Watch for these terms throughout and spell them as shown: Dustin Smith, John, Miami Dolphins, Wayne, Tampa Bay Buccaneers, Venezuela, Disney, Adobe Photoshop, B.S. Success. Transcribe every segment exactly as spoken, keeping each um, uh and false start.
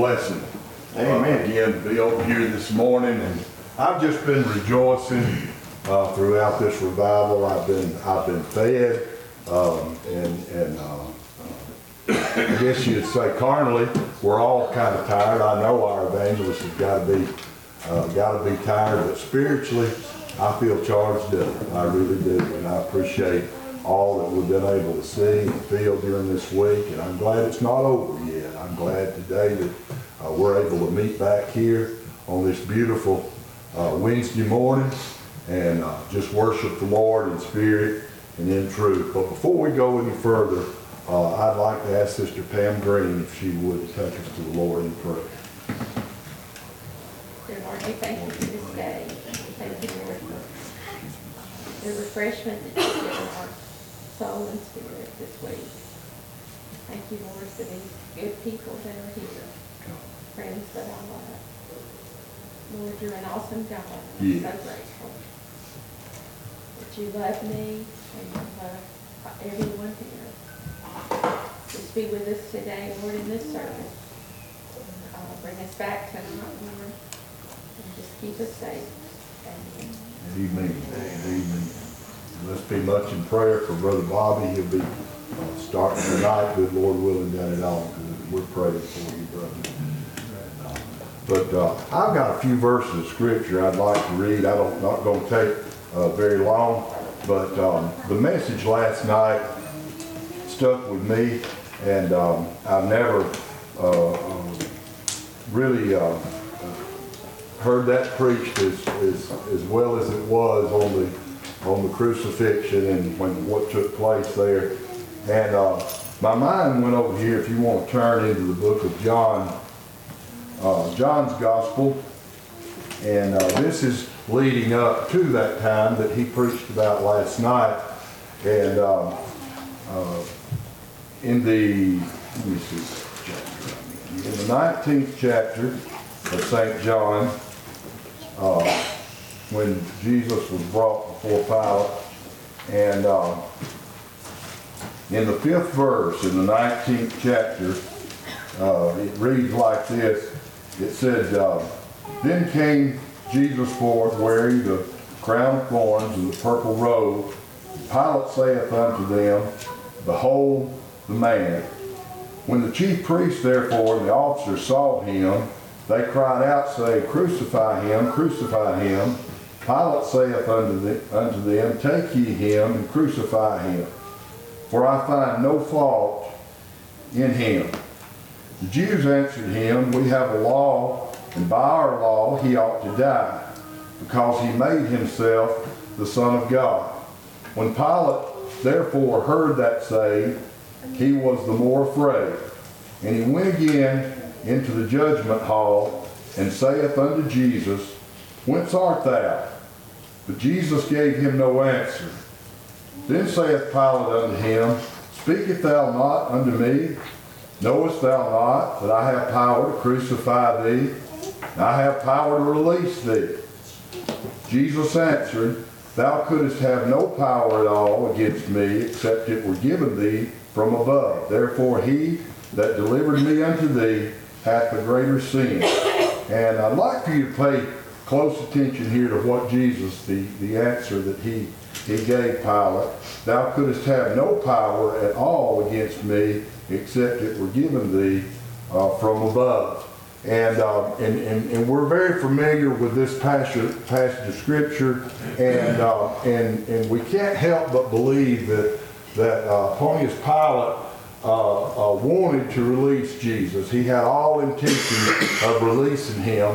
blessing. Amen. Uh, again, to be over here this morning, and I've just been rejoicing uh, throughout this revival. I've been I've been fed, um, and and uh, I guess you'd say carnally, we're all kind of tired. I know our evangelists have got to be uh, got to be tired, but spiritually, I feel charged up. I really do, and I appreciate all that we've been able to see and feel during this week, and I'm glad it's not over yet. I'm glad today that uh, we're able to meet back here on this beautiful uh, Wednesday morning and uh, just worship the Lord in spirit and in truth. But before we go any further, uh, I'd like to ask Sister Pam Green if she would take us to the Lord in prayer. Dear Lord, we thank you for this day. Thank you, Lord, for the refreshment that you give us. Soul and spirit this week. Thank you, Lord, for these good people that are here, friends that I love. Lord, you're an awesome God. I'm yes. so grateful that you love me and you love everyone here. Just be with us today, Lord, in this service. Uh, bring us back tonight, Lord, and just keep us safe. Amen. Amen. Amen. Let's be much in prayer for Brother Bobby. He'll be uh, starting tonight, good Lord willing, done it all. We're praying for you, brother. And, uh, but uh, I've got a few verses of Scripture I'd like to read. I don't not going to take uh, very long, but um, the message last night stuck with me, and um, I never uh, really uh, heard that preached as, as, as well as it was on the on the crucifixion and when what took place there. And uh, my mind went over here, if you want to turn into the book of John, uh, John's Gospel. And uh, this is leading up to that time that he preached about last night. And uh, uh, in the, let me see, chapter, in the nineteenth chapter of Saint John, uh, when Jesus was brought before Pilate, and uh, in the fifth verse in the nineteenth chapter, uh, it reads like this. It said, uh, "Then came Jesus forth wearing the crown of thorns and the purple robe. Pilate saith unto them, Behold the man. When the chief priests therefore and the officers saw him, they cried out, saying, Crucify him, crucify him. Pilate saith unto them, unto them, Take ye him, and crucify him, for I find no fault in him. The Jews answered him, We have a law, and by our law he ought to die, because he made himself the Son of God. When Pilate therefore heard that saying, he was the more afraid. And he went again into the judgment hall, and saith unto Jesus, Whence art thou? But Jesus gave him no answer. Then saith Pilate unto him, Speakest thou not unto me? Knowest thou not that I have power to crucify thee, and I have power to release thee? Jesus answered, Thou couldst have no power at all against me, except it were given thee from above. Therefore he that delivered me unto thee hath the greater sin." And I'd like for you to pay close attention here to what Jesus, the, the answer that he, he gave Pilate. Thou couldst have no power at all against me, except it were given thee uh, from above. And, uh, and, and and we're very familiar with this passage, passage of Scripture, and, uh, and, and we can't help but believe that, that uh, Pontius Pilate Uh, uh, wanted to release Jesus. He had all intention of releasing him,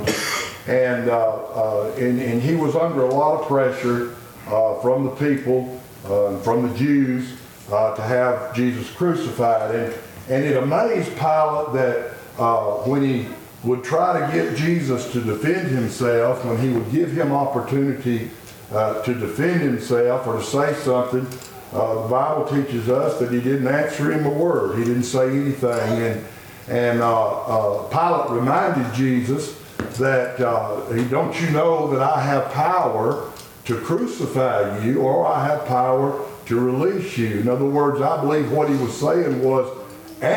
and, uh, uh, and and he was under a lot of pressure uh, from the people, uh, from the Jews, uh, to have Jesus crucified. And and it amazed Pilate that uh, when he would try to get Jesus to defend himself, when he would give him opportunity uh, to defend himself or to say something, Uh, the Bible teaches us that he didn't answer him a word. He didn't say anything. And, and uh, uh, Pilate reminded Jesus that, uh, don't you know that I have power to crucify you, or I have power to release you? In other words, I believe what he was saying was,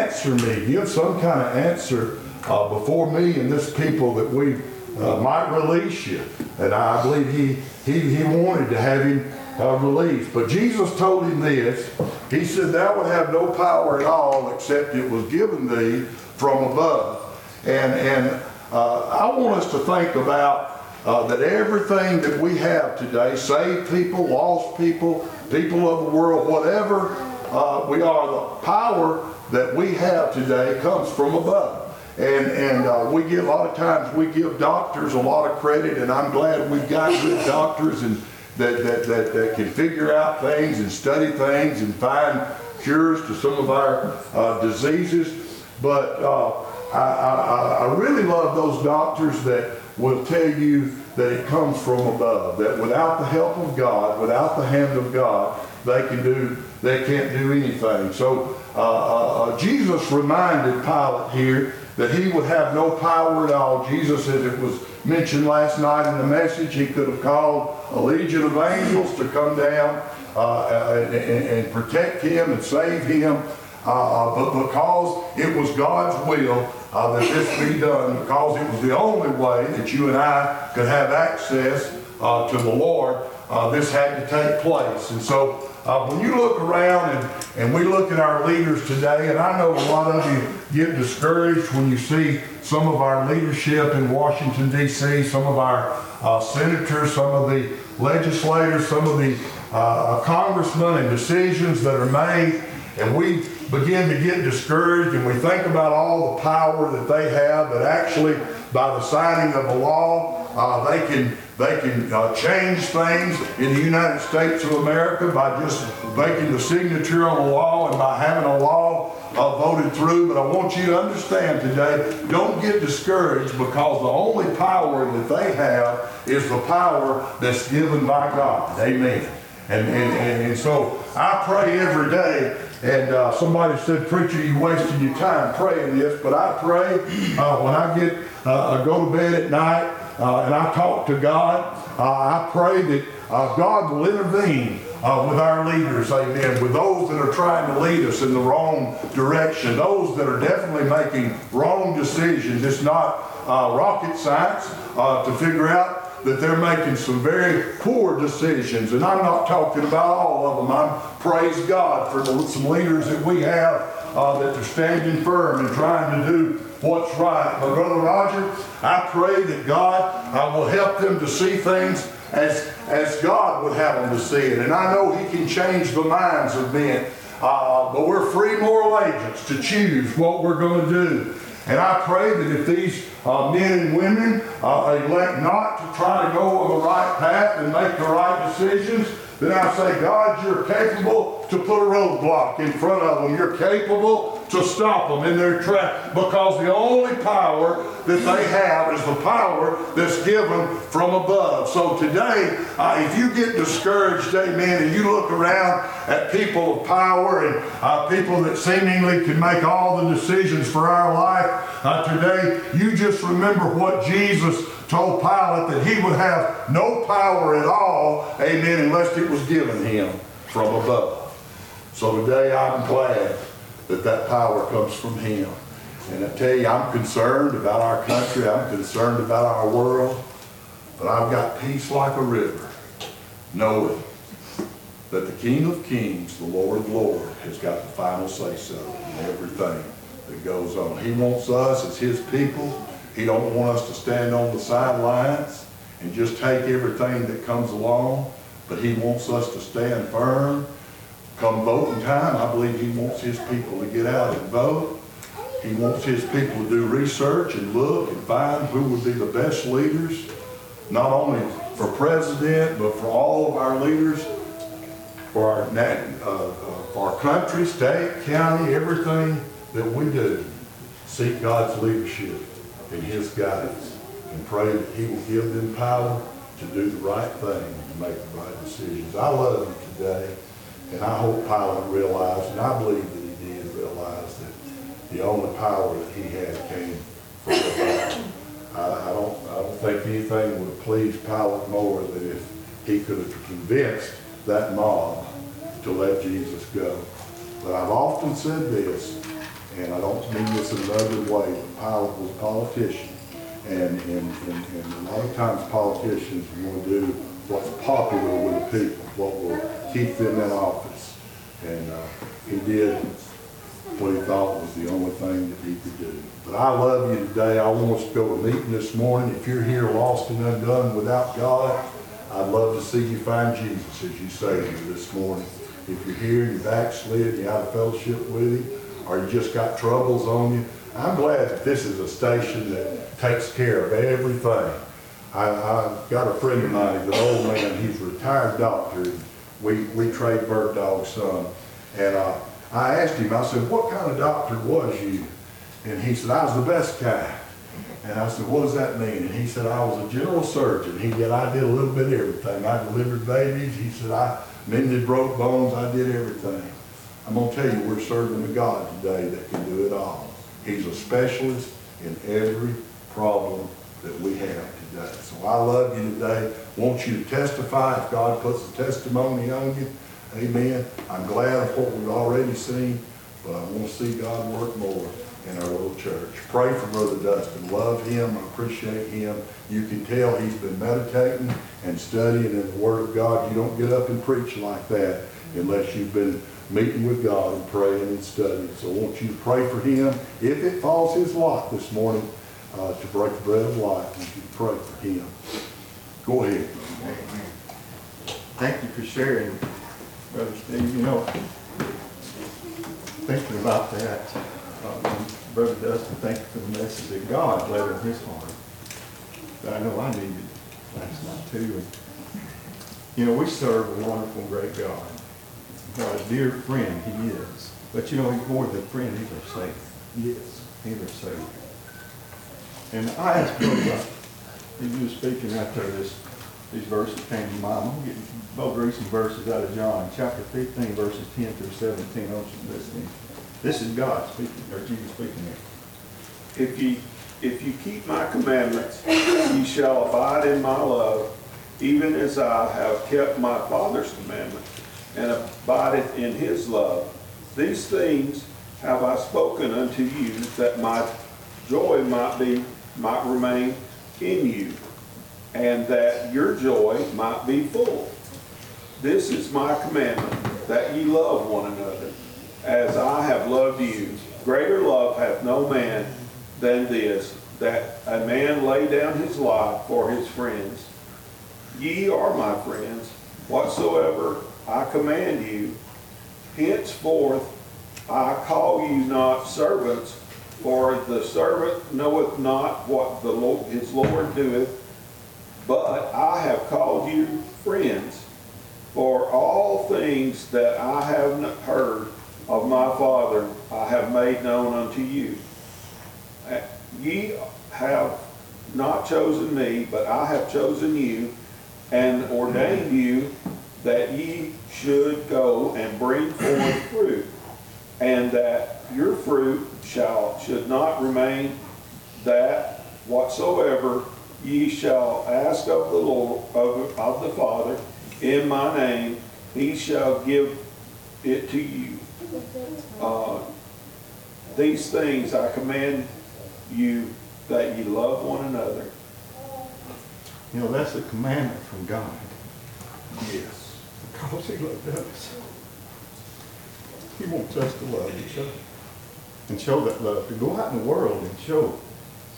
answer me. Give some kind of answer uh, before me and this people that we uh, might release you. And I believe he, he, he wanted to have him uh, released. But Jesus told him this. He said, thou wilt have no power at all except it was given thee from above. And, and uh, I want us to think about Uh, that everything that we have today, saved people, lost people, people of the world, whatever uh, we are, the power that we have today comes from above. And and uh, we get a lot of times we give doctors a lot of credit, and I'm glad we've got good doctors and that that that, that can figure out things and study things and find cures to some of our uh, diseases. But uh, I, I I really love those doctors that will tell you that it comes from above, that without the help of God, without the hand of God, they can do, they can't do anything. So uh, uh, Jesus reminded Pilate here that he would have no power at all. Jesus, as it was mentioned last night in the message, he could have called a legion of angels to come down uh, and, and protect him and save him. Uh, but because it was God's will uh, that this be done, because it was the only way that you and I could have access uh, to the Lord, uh, this had to take place. And so uh, when you look around and, and we look at our leaders today, and I know a lot of you get discouraged when you see some of our leadership in Washington, D C, some of our uh, senators, some of the legislators, some of the uh, congressmen and decisions that are made, and we begin to get discouraged, and we think about all the power that they have, that actually by the signing of the law uh, they can they can uh, change things in the United States of America by just making the signature on the law and by having a law uh, voted through. But I want you to understand today, don't get discouraged, because the only power that they have is the power that's given by God. Amen. And, and, and, and so I pray every day. And uh, somebody said, preacher, you're wasting your time praying this. But I pray uh, when I get uh, go to bed at night uh, and I talk to God, uh, I pray that uh, God will intervene uh, with our leaders, amen, with those that are trying to lead us in the wrong direction, those that are definitely making wrong decisions. It's not uh, rocket science uh, to figure out that they're making some very poor decisions. And I'm not talking about all of them. I praise God for the, some leaders that we have uh, that are standing firm and trying to do what's right. But Brother Roger, I pray that God uh, will help them to see things as, as God would have them to see it. And I know He can change the minds of men. Uh, but we're free moral agents to choose what we're going to do. And I pray that if these uh, men and women uh, elect not to try to go on the right path and make the right decisions, then I say, God, you're capable to put a roadblock in front of them. You're capable to stop them in their track, because the only power that they have is the power that's given from above. So today, uh, if you get discouraged, amen, and you look around at people of power and uh, people that seemingly can make all the decisions for our life uh, today, you just remember what Jesus told Pilate, that he would have no power at all, amen, unless it was given him from above. So today I'm glad that that power comes from him. And I tell you, I'm concerned about our country. I'm concerned about our world. But I've got peace like a river, knowing that the King of Kings, the Lord of Lords, has got the final say-so in everything that goes on. He wants us as his people. He don't want us to stand on the sidelines and just take everything that comes along, but he wants us to stand firm. Come voting time, I believe he wants his people to get out and vote. He wants his people to do research and look and find who would be the best leaders, not only for president, but for all of our leaders, for our, uh, for our country, state, county, everything that we do. Seek God's leadership in his guidance, and pray that he will give them power to do the right thing and make the right decisions. I love you today, and I hope Pilate realized, and I believe that he did realize, that the only power that he had came from the Bible. I, I don't, I don't think anything would have pleased Pilate more than if he could have convinced that mob to let Jesus go. But I've often said this, and I don't mean this in another way, but Pilate was a politician, and, and, and, and a lot of times politicians want to do what's popular with the people, what will keep them in office. And uh, he did what he thought was the only thing that he could do. But I love you today. I want us to go to a meeting this morning. If you're here lost and undone without God, I'd love to see you find Jesus as you say to you this morning. If you're here and you backslid, you're out of fellowship with him, or you just got troubles on you, I'm glad that this is a station that takes care of everything. I, I've got a friend of mine, he's an old man, he's a retired doctor. We, we trade bird dogs some. And uh, I asked him, I said, what kind of doctor was you? And he said, I was the best kind. And I said, what does that mean? And he said, I was a general surgeon. He said, I did a little bit of everything. I delivered babies. He said, I mended broke bones. I did everything. I'm going to tell you, we're serving a God today that can do it all. He's a specialist in every problem that we have today. So I love you today. I want you to testify if God puts a testimony on you. Amen. I'm glad of what we've already seen, but I want to see God work more in our little church. Pray for Brother Dustin. Love him. Appreciate him. You can tell he's been meditating and studying in the Word of God. You don't get up and preach like that unless you've been meeting with God and praying and studying. So I want you to pray for him. If it falls his lot this morning uh, to break the bread of life, you can pray for him. Go ahead. Amen. Thank you for sharing, Brother Steve. You know, thinking about that, Um, Brother Dustin, thank you for the message that God led on his heart. But I know I needed it last night too. And, you know, we serve a wonderful, great God. Our dear friend, he is. But you know, he's more than a friend, he's our Savior. Yes, he's our Savior. And I asked Brother, as you were speaking out there, this, these verses came to mind. I'm getting both recent verses out of John, chapter fifteen, verses ten through seventeen. I'm just listening. This is God speaking, or Jesus speaking here. If you, if you keep my commandments, you shall abide in my love, even as I have kept my Father's commandments and abided in his love. These things have I spoken unto you, that my joy might be, might remain in you, and that your joy might be full. This is my commandment, that ye love one another. As I have loved you, greater love hath no man than this, that a man lay down his life for his friends. Ye are my friends, whatsoever I command you. Henceforth I call you not servants, for the servant knoweth not what the Lord, his Lord doeth, but I have called you friends, for all things that I have heard of my Father I have made known unto you. Ye have not chosen me, but I have chosen you, and ordained you that ye should go and bring forth fruit, and that your fruit shall should not remain, that whatsoever ye shall ask of the Lord of, of the Father in my name, he shall give it to you. Uh, these things I command you, that you love one another. You know, that's a commandment from God. Yes. Because he loved us. He wants us to love each other and show that love. To go out in the world and show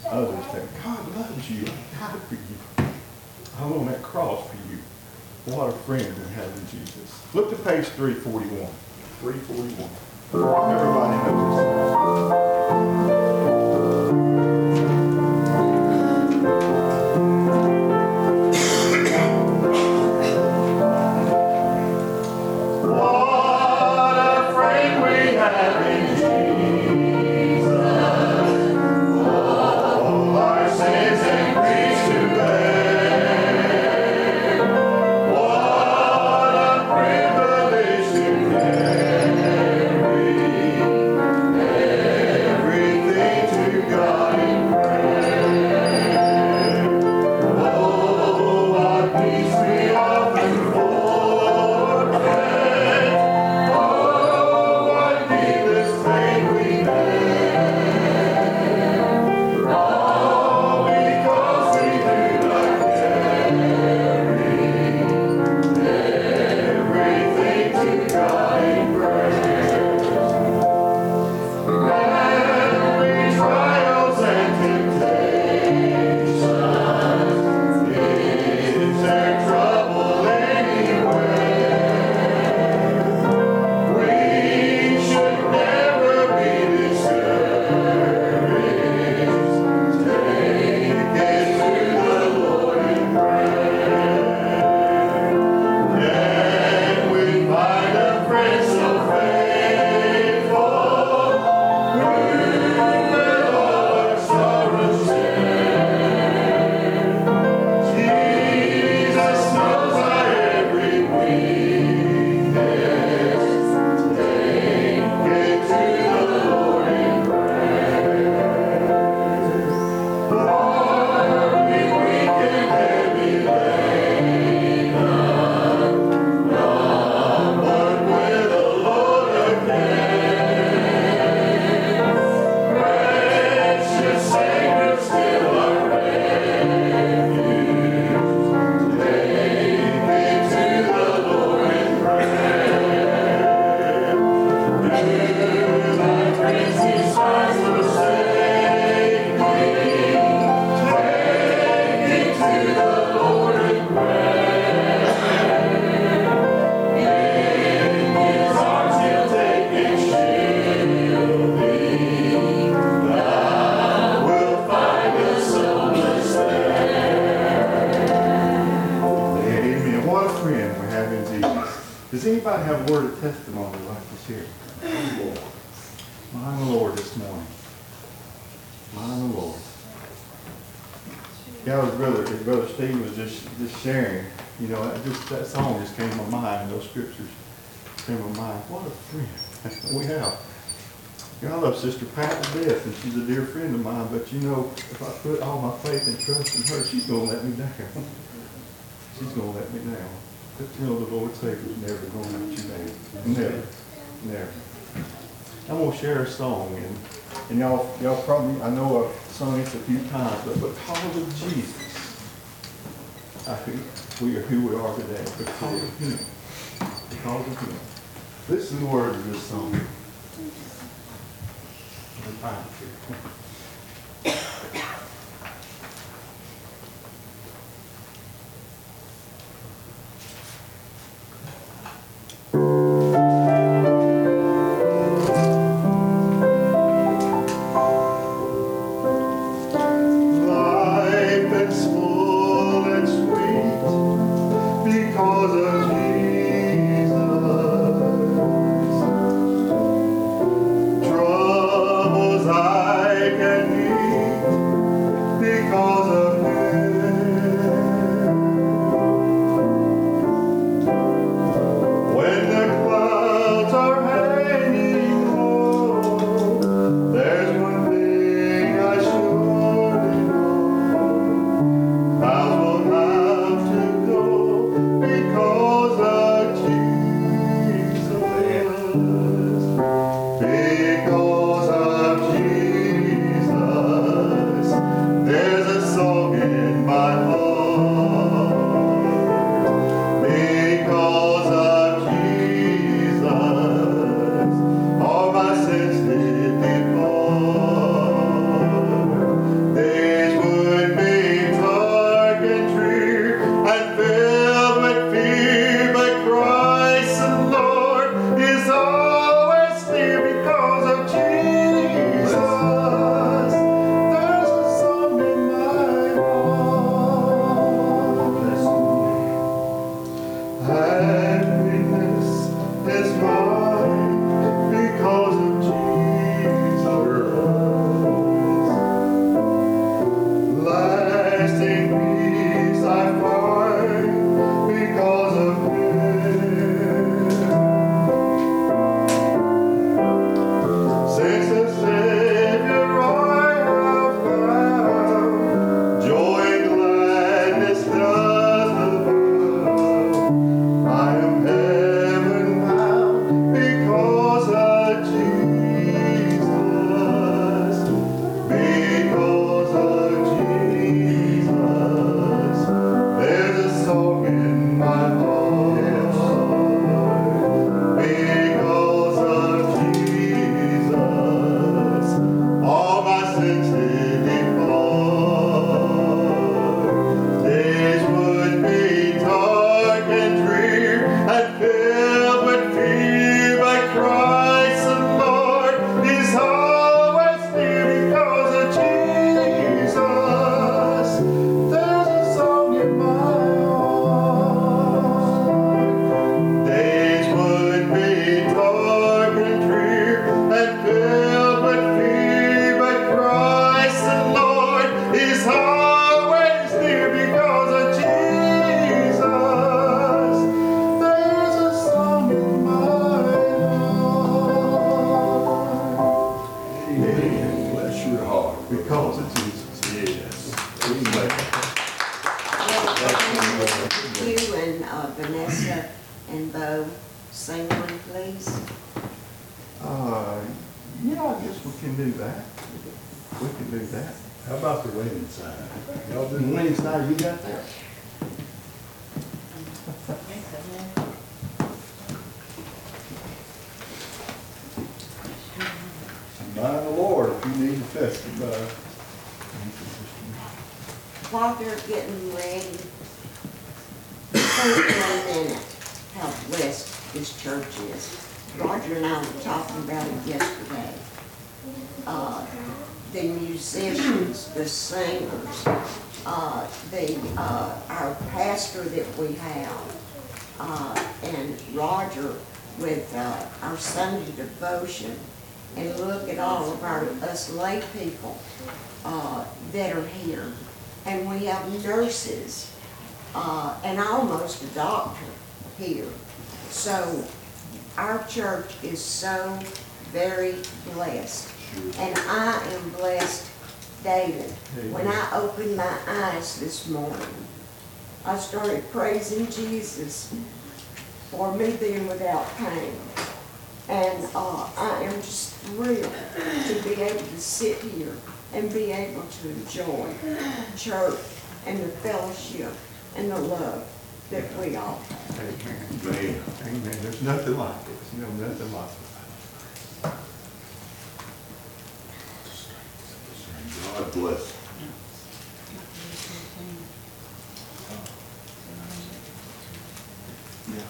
others that God loves you. I died for you. I'm on that cross for you. What a friend we have in Jesus. Look to page three forty-one. three forty-one. Everybody knows this. anybody have a word of testimony they'd like to share? Mine the Lord this morning. Mine the Lord. Yeah, his brother, his brother Steve was just, just sharing. You know, that, just, that song just came to mind. Those scriptures came to mind. What a friend we have. You know, I love Sister Pat to death, and she's a dear friend of mine. But you know, if I put all my faith and trust in her, she's going to let me down. She's going to let me down. But you know, the Lord's Savior is never going to let you down. Never, never. I'm going to share a song, and and y'all, y'all probably, I know I've sung it a few times, but because of Jesus, I think we are who we are today. Because of Him, because of Him. This is the word of this song. Life is full and sweet because of that we have, uh, and Roger with uh, our Sunday devotion and look at all of our us lay people uh, that are here. And we have nurses uh, and almost a doctor here. So our church is so very blessed. And I am blessed daily. When I opened my eyes this morning, I started praising Jesus for me being without pain. And uh, I am just thrilled to be able to sit here and be able to enjoy church and the fellowship and the love that we all have. Amen. Amen. There's nothing like this. You know, nothing like this. God bless. Yeah.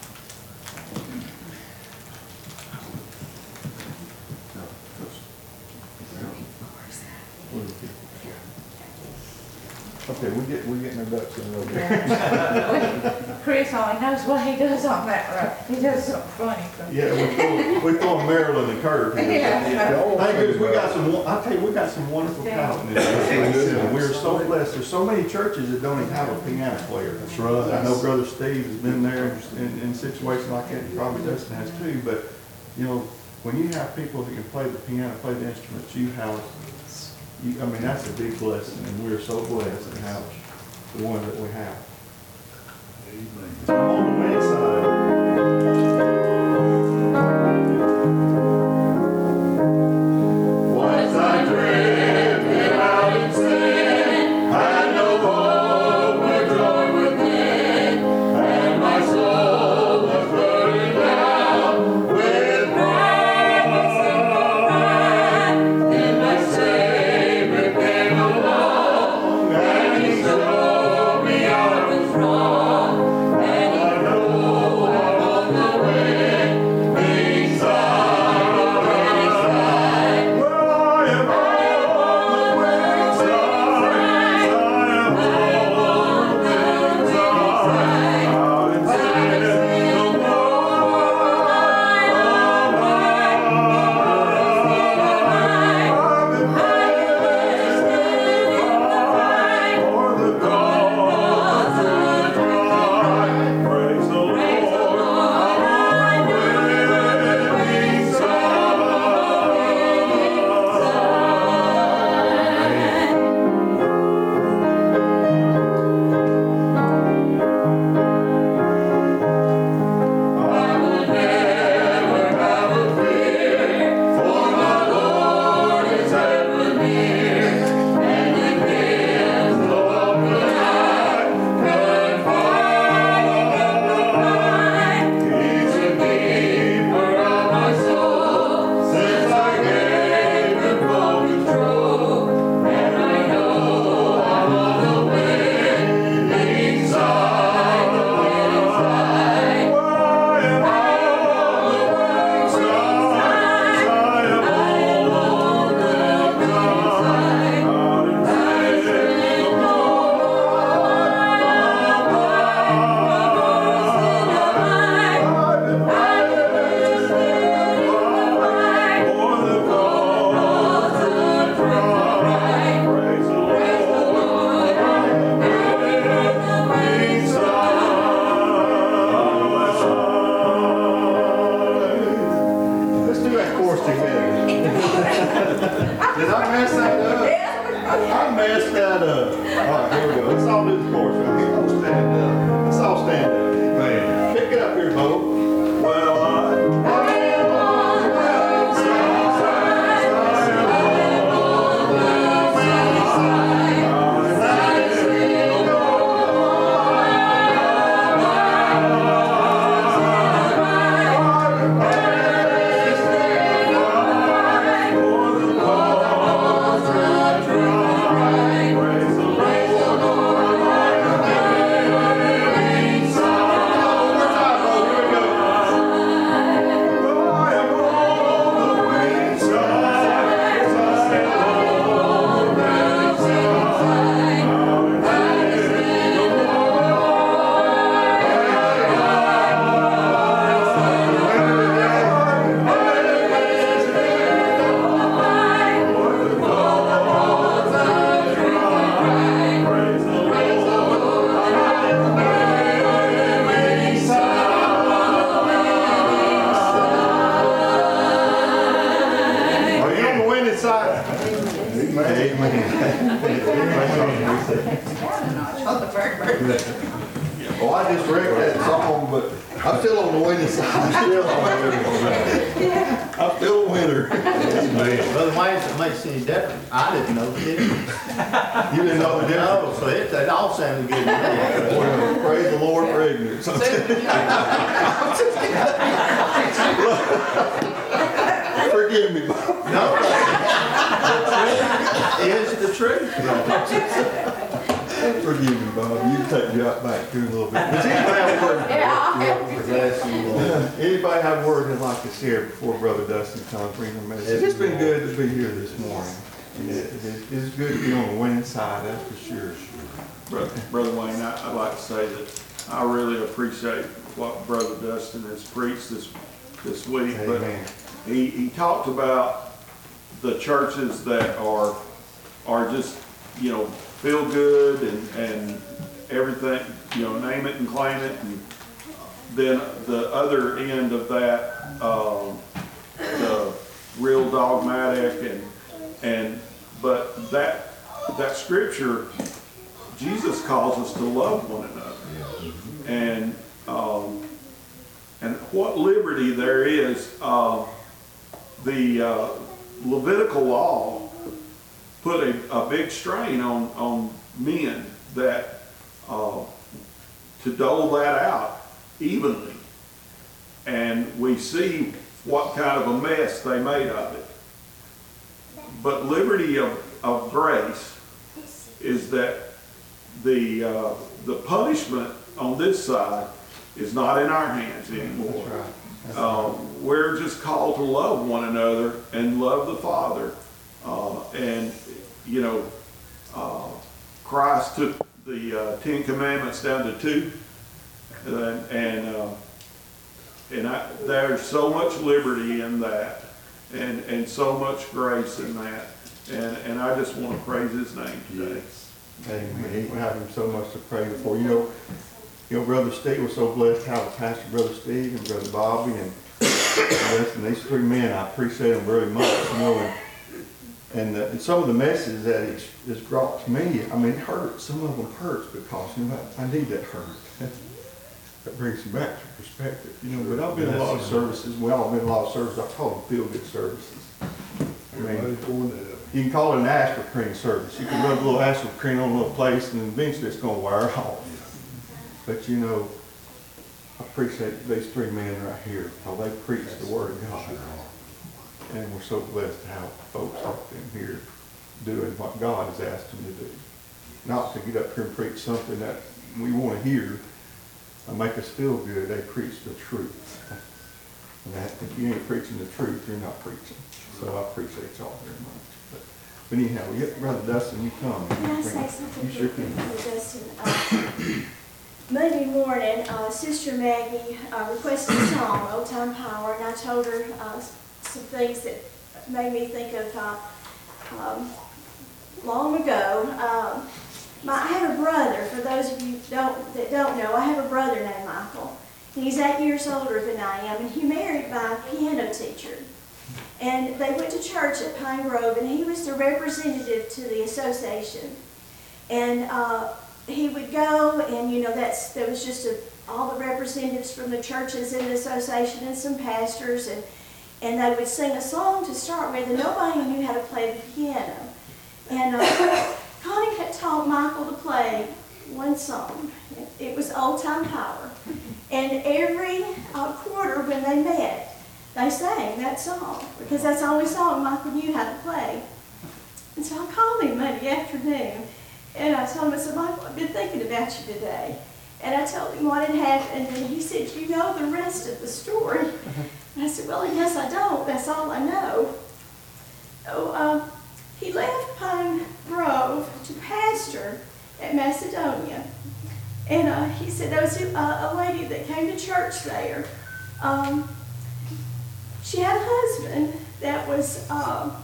Okay, we get we getting our ducks in a little bit. Chris only knows what he does on that road. He does something funny. From yeah, we're throwing, we're throwing Maryland the curve here. Yeah. Yeah. Oh, thank goodness we got some. I tell you, we got some wonderful talent in this. We're so blessed. There's so many churches that don't even have a piano player. That's right. I know Brother Steve has been there in, in situations like that. And probably Dustin has too. But you know, when you have people that can play the piano, play the instruments, you have. You, I mean, that's a big blessing, and we're so blessed to have the one that we have. Amen. On the inside. There we go. day. Well, I just wrecked that song, but I'm still on the winning side. I'm still on I'm still a winner. Well, why does it make any difference? I didn't know the difference. You didn't know the difference? No, so it, that all sounded good to me. Well, praise the Lord for ignorance. Forgive me, Bob. No. It's the truth. Forgive me, Bob. You take me out back too a little bit. Does anybody have a word? Yeah. Anybody have a word they'd like to share before Brother Dustin comes bring the message? It's been good to be here this morning. It's good to be on the winning side, that's for sure. Brother, Brother Wayne, I'd like to say that I really appreciate what Brother Dustin has preached this this week. Amen. But He, he talked about the churches that are are just, you know, feel good and, and everything, you know, name it and claim it. And then the other end of that, um, the real dogmatic and and but that that scripture, Jesus calls us to love one another, and um, and what liberty there is. Uh, The uh, Levitical law put a, a big strain on, on men that uh, to dole that out evenly. And we see what kind of a mess they made of it. But liberty of, of grace is that the, uh, the punishment on this side is not in our hands anymore. That's right. Um, we're just called to love one another and love the Father. Uh, and, you know, uh, Christ took the uh, Ten Commandments down to two. And and, uh, and I, there's so much liberty in that and, and so much grace in that. And, and I just want to praise His name today. Amen. We have Him so much to pray for. You know, You know, Brother Steve was so blessed to have Pastor Brother Steve and Brother Bobby and and these three men. I appreciate them very much, you know, and, and, the, and some of the messages that it's, it's brought to me, I mean, it hurts. Some of them hurts because, you know, I, I need that hurt. That brings me back to perspective, you know. But I've been in a lot of services. We all been in a lot of services. I call them feel-good services. I mean, you can call it an aspirin service. You can rub a little aspirin on a little place, and eventually it's going to wear off. But, you know, I appreciate these three men right here, how they preach the Word of God. And we're so blessed to have folks like them here doing what God has asked them to do. Not to get up here and preach something that we want to hear and make us feel good. They preach the truth. And that, if you ain't preaching the truth, you're not preaching. So I appreciate y'all very much. But, but anyhow, yeah, Brother Dustin, you come. Can I say something? You sure can. Brother Dustin, Monday morning, uh, Sister Maggie uh, requested a song, Old Time Power, and I told her uh, some things that made me think of uh, um, long ago. Um, my, I have a brother, for those of you don't, that don't know, I have a brother named Michael. And he's eight years older than I am, and he married my piano teacher. And they went to church at Pine Grove, and he was the representative to the association. And uh, he would go, and you know, that's there was just a, all the representatives from the churches in the association and some pastors, and and they would sing a song to start with, and nobody knew how to play the piano. And uh, Connie had taught Michael to play one song. It was Old Time Power. And every uh, quarter when they met, they sang that song, because that's the only song Michael knew how to play. And so I called him Monday afternoon. And I told him, I said, Michael, I've been thinking about you today. And I told him what had happened, and he said, you know the rest of the story. And I said, well, yes, I don't. That's all I know. So uh, he left Pine Grove to pastor at Macedonia. And uh, he said, there was uh, a lady that came to church there. Um, she had a husband that was... Uh,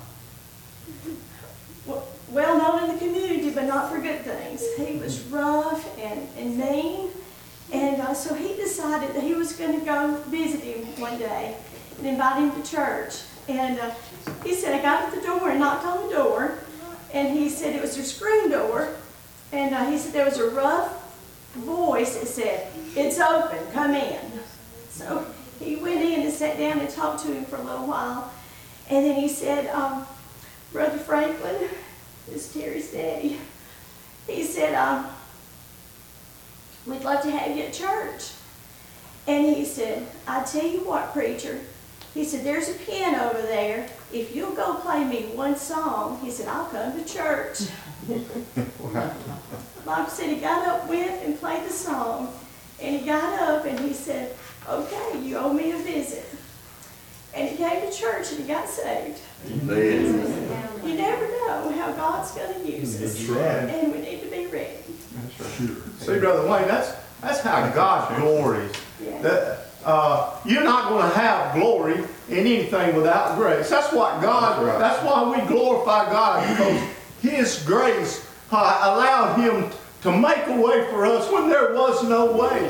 well known in the community, but not for good things. He was rough and, and mean, and uh, so he decided that he was going to go visit him one day and invite him to church. And uh, he said, I got at the door and knocked on the door, and he said it was your screen door, and uh, he said there was a rough voice that said, "It's open, come in." So he went in and sat down and talked to him for a little while, and then he said, um, "Brother Franklin," this is Terry's daddy, he said, um, "We'd love to have you at church." And he said, "I tell you what, preacher," he said, "there's a piano over there. If you'll go play me one song," he said, "I'll come to church." Bob said he got up with and played the song, and he got up and he said, "Okay, you owe me a visit." And he came to church and he got saved. Amen. You never know how God's going to use us. That's right. And we need to be ready. That's right. See, Brother Wayne, that's that's how God's glories. Yeah. That, uh, you're not going to have glory in anything without grace. That's what God. That's, right. that's why we glorify God, because His grace uh, allowed Him to make a way for us when there was no way.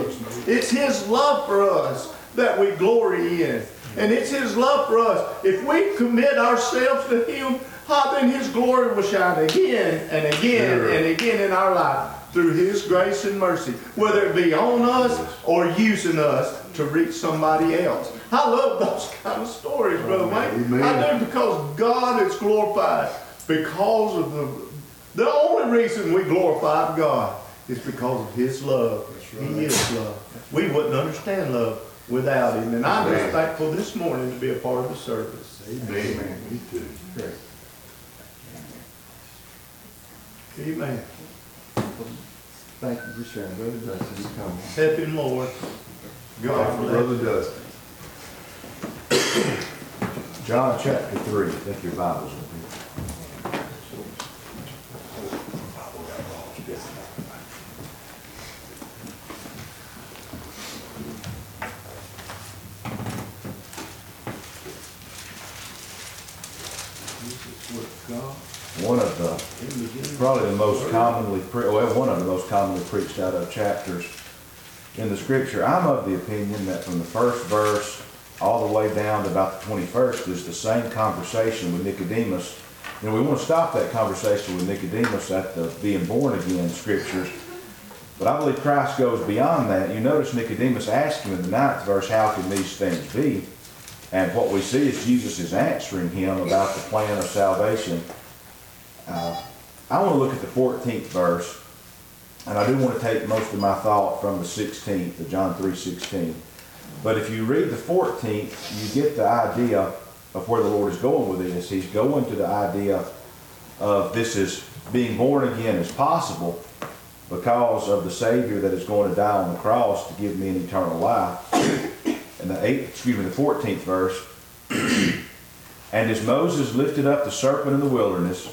It's His love for us that we glory in. And it's His love for us. If we commit ourselves to Him, then His glory will shine again and again and again in our life through His grace and mercy, whether it be on us or using us to reach somebody else. I love those kind of stories, Brother Wayne. I do, because God is glorified because of the... The only reason we glorify God is because of His love. Right. He is love. We wouldn't understand love without Him. And I'm just thankful this morning to be a part of the service. Amen. Amen. Me too. Amen. Thank you for sharing. Brother Dustin's coming. Help him, Lord. God bless. Brother Dustin. John chapter three. Take your Bibles with me. One of the, probably the most commonly, pre well, one of the most commonly preached out of chapters in the Scripture. I'm of the opinion that from the first verse all the way down to about the twenty-first is the same conversation with Nicodemus. And we want to stop that conversation with Nicodemus at the being born again Scriptures. But I believe Christ goes beyond that. You notice Nicodemus asked him in the ninth verse, "How can these things be?" And what we see is Jesus is answering him about the plan of salvation. Uh, I want to look at the fourteenth verse, and I do want to take most of my thought from the sixteenth, the John three sixteen. But if you read the fourteenth, you get the idea of where the Lord is going with this. He's going to the idea of this is being born again is possible because of the Savior that is going to die on the cross to give me an eternal life. And the eighth, excuse me, the fourteenth verse. "And as Moses lifted up the serpent in the wilderness,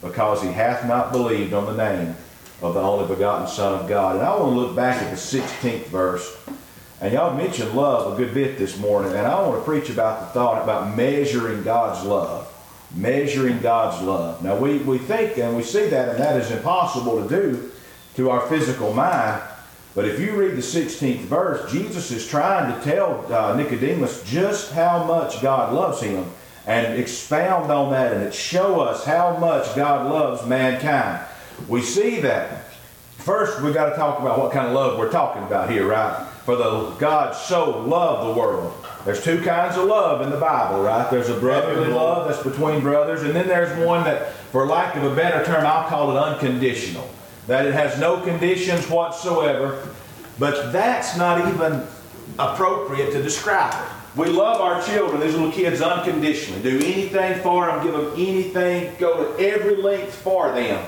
because he hath not believed on the name of the only begotten Son of God." And I want to look back at the sixteenth verse. And y'all mentioned love a good bit this morning. And I want to preach about the thought about measuring God's love. Measuring God's love. Now we, we think and we see that, and that is impossible to do to our physical mind. But if you read the sixteenth verse, Jesus is trying to tell uh, Nicodemus just how much God loves him, and expound on that, and it show us how much God loves mankind. We see that. First, we've got to talk about what kind of love we're talking about here, right? For the God so loved the world. There's two kinds of love in the Bible, right? There's a brotherly love that's between brothers, and then there's one that, for lack of a better term, I'll call it unconditional. That it has no conditions whatsoever, but that's not even appropriate to describe it. We love our children, these little kids, unconditionally. Do anything for them, give them anything, go to every length for them.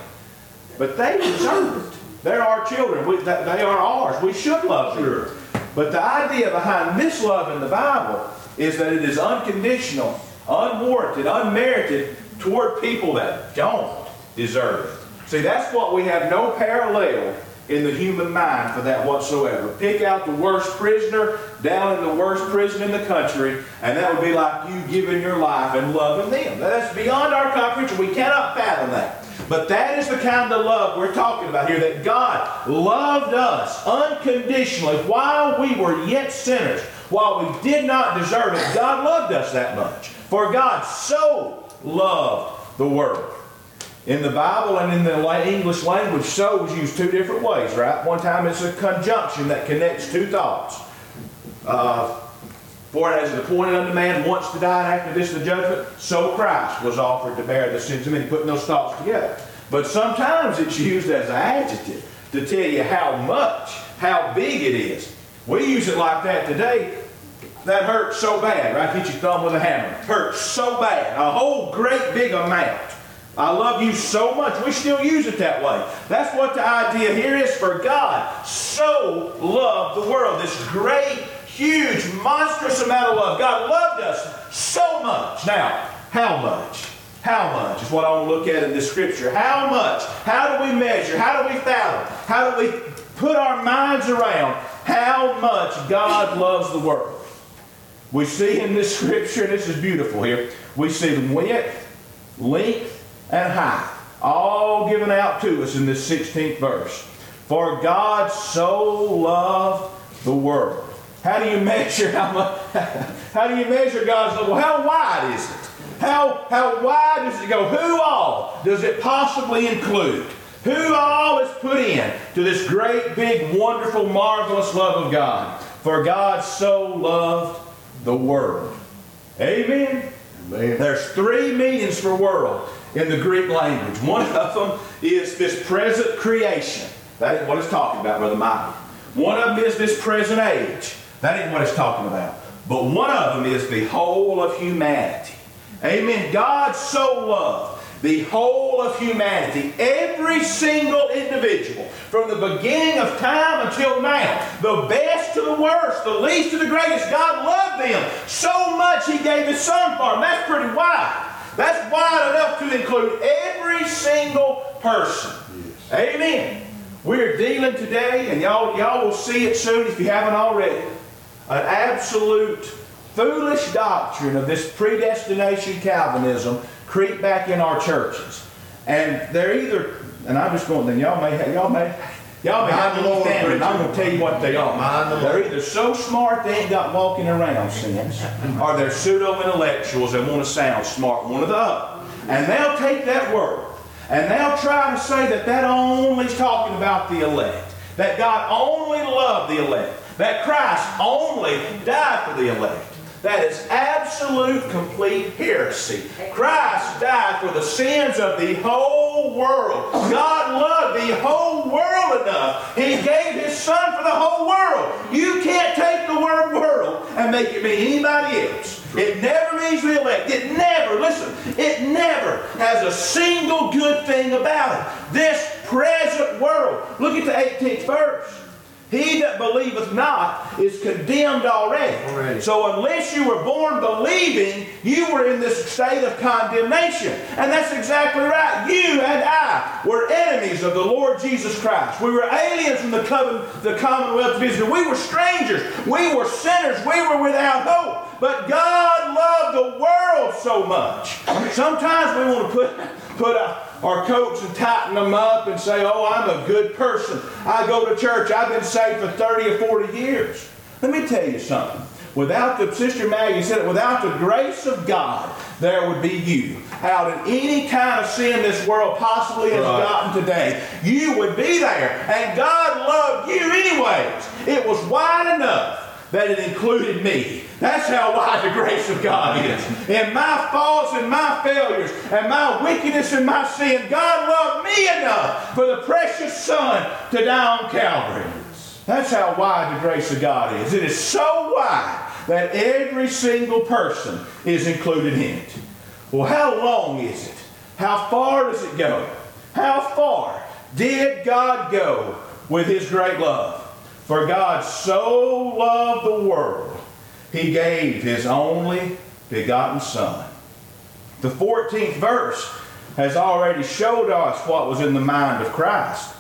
But they deserve it. They're our children. We, they are ours. We should love them. But the idea behind this love in the Bible is that it is unconditional, unwarranted, unmerited toward people that don't deserve it. See, that's what we have no parallel in the human mind for that whatsoever. Pick out the worst prisoner down in the worst prison in the country, and that would be like you giving your life and loving them. Now, that's beyond our comprehension. We cannot fathom that. But that is the kind of love we're talking about here, that God loved us unconditionally while we were yet sinners, while we did not deserve it. God loved us that much. For God so loved the world. In the Bible and in the English language, so is used two different ways, right? One time it's a conjunction that connects two thoughts. Uh, For it has it appointed unto man once to die, and after this the judgment, so Christ was offered to bear the sins of men. Putting those thoughts together. But sometimes it's used as an adjective to tell you how much, how big it is. We use it like that today. That hurts so bad, right? Hit your thumb with a hammer. It hurts so bad. A whole great big amount. I love you so much. We still use it that way. That's what the idea here is, for God so loved the world. This great, huge, monstrous amount of love. God loved us so much. Now, how much? How much is what I want to look at in this scripture. How much? How do we measure? How do we fathom? How do we put our minds around how much God loves the world? We see in this scripture, and this is beautiful here, we see the width, length, and high, all given out to us in this sixteenth verse. For God so loved the world. How do you measure how much? How do you measure God's love? Well, how wide is it? How how wide does it go? Who all does it possibly include? Who all is put in to this great, big, wonderful, marvelous love of God? For God so loved the world. Amen? Amen. There's three meanings for world in the Greek language. One of them is this present creation. That is what it's talking about, Brother Michael. One of them is this present age. That ain't what it's talking about. But one of them is the whole of humanity. Amen. God so loved the whole of humanity. Every single individual. From the beginning of time until now. The best to the worst. The least to the greatest. God loved them so much He gave His Son for them. That's pretty wide. That's wide enough to include every single person. Yes. Amen. We're dealing today, and y'all, y'all will see it soon if you haven't already, an absolute foolish doctrine of this predestination Calvinism creep back in our churches. And they're either, and I'm just going, then y'all may, y'all may, y'all may have to stand it. I'm going to tell you what they are. They're either so smart they ain't got walking around sense, or they're pseudo-intellectuals that want to sound smart, one or the other. And they'll take that word. And they'll try to say that that only is talking about the elect. That God only loved the elect. That Christ only died for the elect. That is absolute, complete heresy. Christ died for the sins of the whole world. God loved the whole world enough. He gave His Son for the whole world. You can't take the word world and make it mean anybody else. It never means the elect. It never, listen, it never has a single good thing about it. This present world. Look at the eighteenth verse. He that believeth not is condemned already. already. So unless you were born believing, you were in this state of condemnation. And that's exactly right. You and I were enemies of the Lord Jesus Christ. We were aliens from the, coven, the commonwealth of Israel. We were strangers. We were sinners. We were without hope. But God loved the world so much. Sometimes we want to put, put our coats and tighten them up and say, oh, I'm a good person. I go to church. I've been saved for thirty or forty years. Let me tell you something. Without the, Sister Maggie said it, without the grace of God, there would be you. Out in any kind of sin this world possibly has right. gotten today, you would be there. And God loved you anyways. It was wide enough that it included me. That's how wide the grace of God is. In my faults and my failures and my wickedness and my sin, God loved me enough for the precious Son to die on Calvary. That's how wide the grace of God is. It is so wide that every single person is included in it. Well, how long is it? How far does it go? How far did God go with His great love? For God so loved the world, He gave His only begotten Son. The fourteenth verse has already showed us what was in the mind of Christ.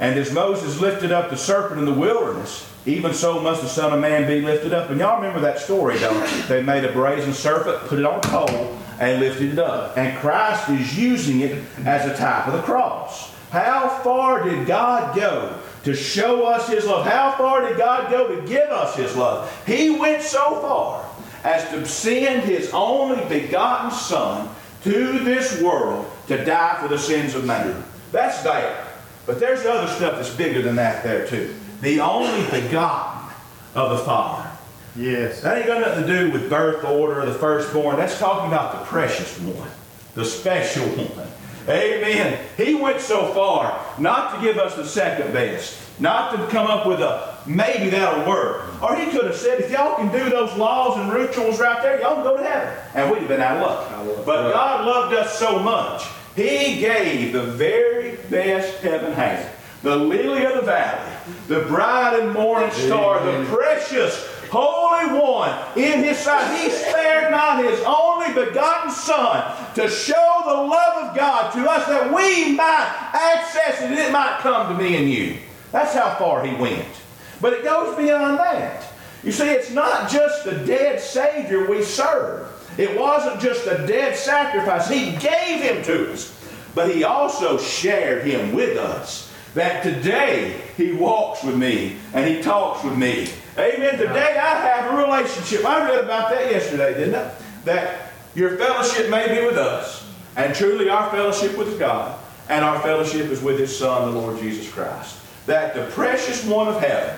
And as Moses lifted up the serpent in the wilderness, even so must the Son of Man be lifted up. And y'all remember that story, don't you? They made a brazen serpent, put it on a pole, and lifted it up. And Christ is using it as a type of the cross. How far did God go to show us His love? How far did God go to give us His love? He went so far as to send His only begotten Son to this world to die for the sins of man. That's there. But there's other stuff that's bigger than that there too. The only begotten of the Father. Yes. That ain't got nothing to do with birth order or the firstborn. That's talking about the precious one. The special one. Amen. He went so far not to give us the second best. Not to come up with a, maybe that'll work. Or He could have said, if y'all can do those laws and rituals right there, y'all can go to heaven. And we'd have been out of luck. But God loved us so much, He gave the very best heaven had. The lily of the valley, the bright and morning star, the precious Holy One in His sight. He spared not His only begotten Son to show the love of God to us that we might access it and it might come to me and you. That's how far He went. But it goes beyond that. You see, it's not just the dead Savior we serve. It wasn't just a dead sacrifice. He gave Him to us. But He also shared Him with us. That today He walks with me and He talks with me. Amen. Today I have a relationship. I read about that yesterday, didn't I? That your fellowship may be with us. And truly our fellowship with God. And our fellowship is with His Son, the Lord Jesus Christ. That the precious one of heaven,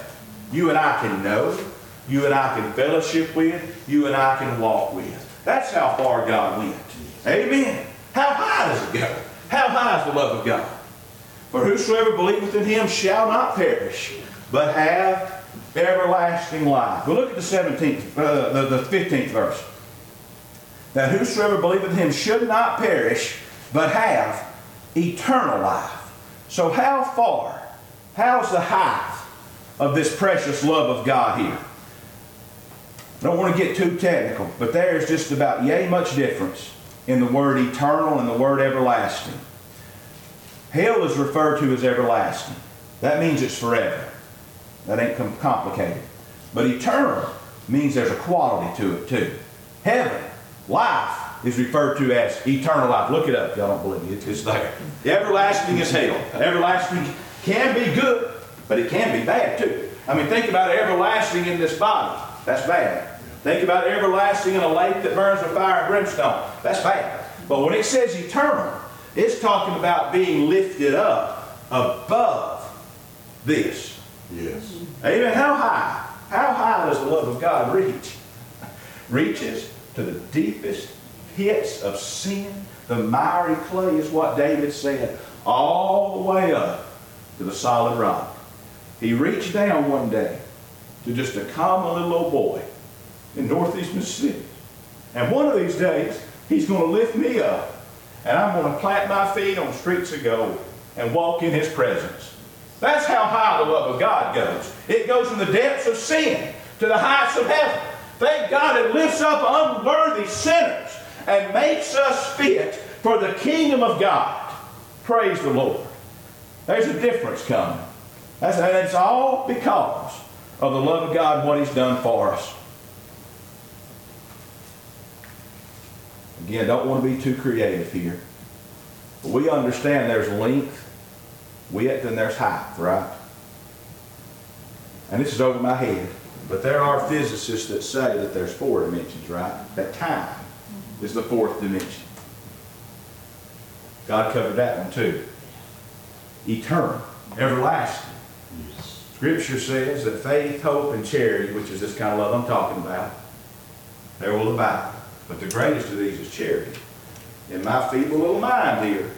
you and I can know, you and I can fellowship with, you and I can walk with. That's how far God went. Amen. How high does it go? How high is the love of God? For whosoever believeth in Him shall not perish, but have everlasting life. Well, look at the seventeenth, uh, the, the fifteenth verse. That whosoever believeth in Him should not perish, but have eternal life. So how far? How's the height of this precious love of God here? I don't want to get too technical, but there is just about yay much difference in the word eternal and the word everlasting. Hell is referred to as everlasting. That means it's forever. That ain't complicated. But eternal means there's a quality to it too. Heaven, life, is referred to as eternal life. Look it up, y'all don't believe me. It's there. Everlasting is hell. Everlasting can be good, but it can be bad too. I mean, think about everlasting in this body. That's bad. Think about everlasting in a lake that burns with fire and brimstone. That's bad. But when it says eternal, it's talking about being lifted up above this. Yes. Amen. How high? How high does the love of God reach? Reaches to the deepest pits of sin. The miry clay is what David said. All the way up to the solid rock. He reached down one day to just a common little old boy in northeast Mississippi. And one of these days, He's going to lift me up, and I'm going to plant my feet on streets of gold and walk in His presence. That's how high the love of God goes. It goes from the depths of sin to the heights of heaven. Thank God it lifts up unworthy sinners and makes us fit for the kingdom of God. Praise the Lord. There's a difference coming. That's, and it's all because of the love of God and what He's done for us. Again, don't want to be too creative here. But we understand there's length, width, and there's height, right? And this is over my head. But there are physicists that say that there's four dimensions, right? That time is the fourth dimension. God covered that one too. Eternal, everlasting. Yes. Scripture says that faith, hope, and charity, which is this kind of love I'm talking about, they will abide. But the greatest of these is charity. In my feeble little mind here,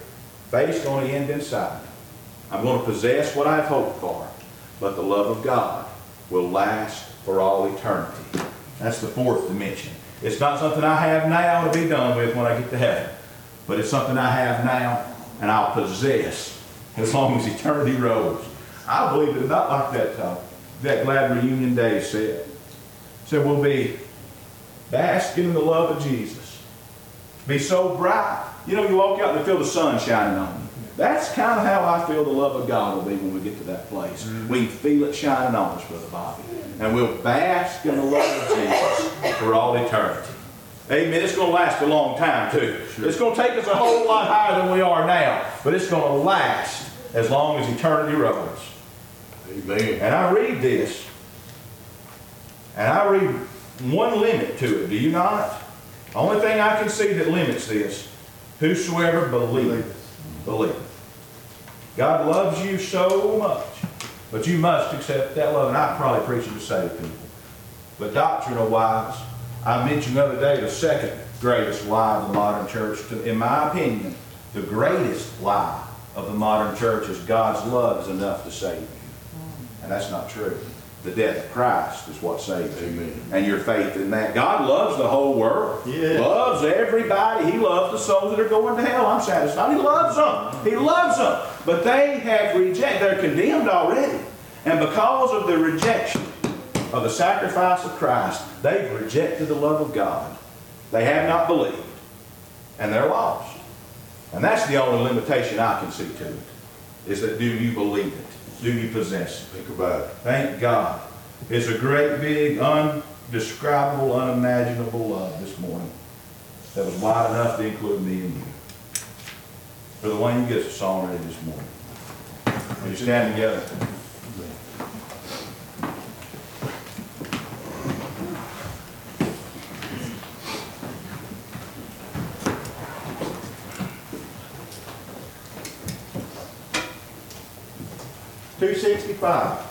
faith's going to end inside. I'm going to possess what I've hoped for, but the love of God will last for all eternity. That's the fourth dimension. It's not something I have now to be done with when I get to heaven, but it's something I have now and I'll possess as long as eternity rolls. I believe it, not like that talk, that glad reunion day said. Said we'll be basking in the love of Jesus Be so bright. You know, you walk out and feel the sun shining on you. That's kind of how I feel the love of God will be when we get to that place. Mm-hmm. We feel it shining on us, Brother Bobby. And we'll bask in the love of Jesus for all eternity. Amen. It's going to last a long time, too. Sure. It's going to take us a whole lot higher than we are now. But it's going to last as long as eternity runs. Amen. And I read this. And I read one limit to it. Do you not? The only thing I can see that limits this. Whosoever believeth. Believe. God loves you so much, but you must accept that love. And I'm probably preaching to save people, but doctrinal wise, I mentioned the other day the second greatest lie of the modern church, to, in my opinion, the greatest lie of the modern church is God's love is enough to save you, and that's not true. The death of Christ is what saves you. Amen. And your faith in that. God loves the whole world. Yes. Loves everybody. He loves the souls that are going to hell. I'm satisfied. He loves them. He loves them. But they have rejected. They're condemned already. And because of the rejection of the sacrifice of Christ, they've rejected the love of God. They have not believed. And they're lost. And that's the only limitation I can see to it. Is that do you believe it? Do you possess it? Think about it. Thank God. It's a great, big, undescribable, unimaginable love this morning that was wide enough to include me and you. For the one who gets a song ready this morning. Will you stand together? two sixty-five.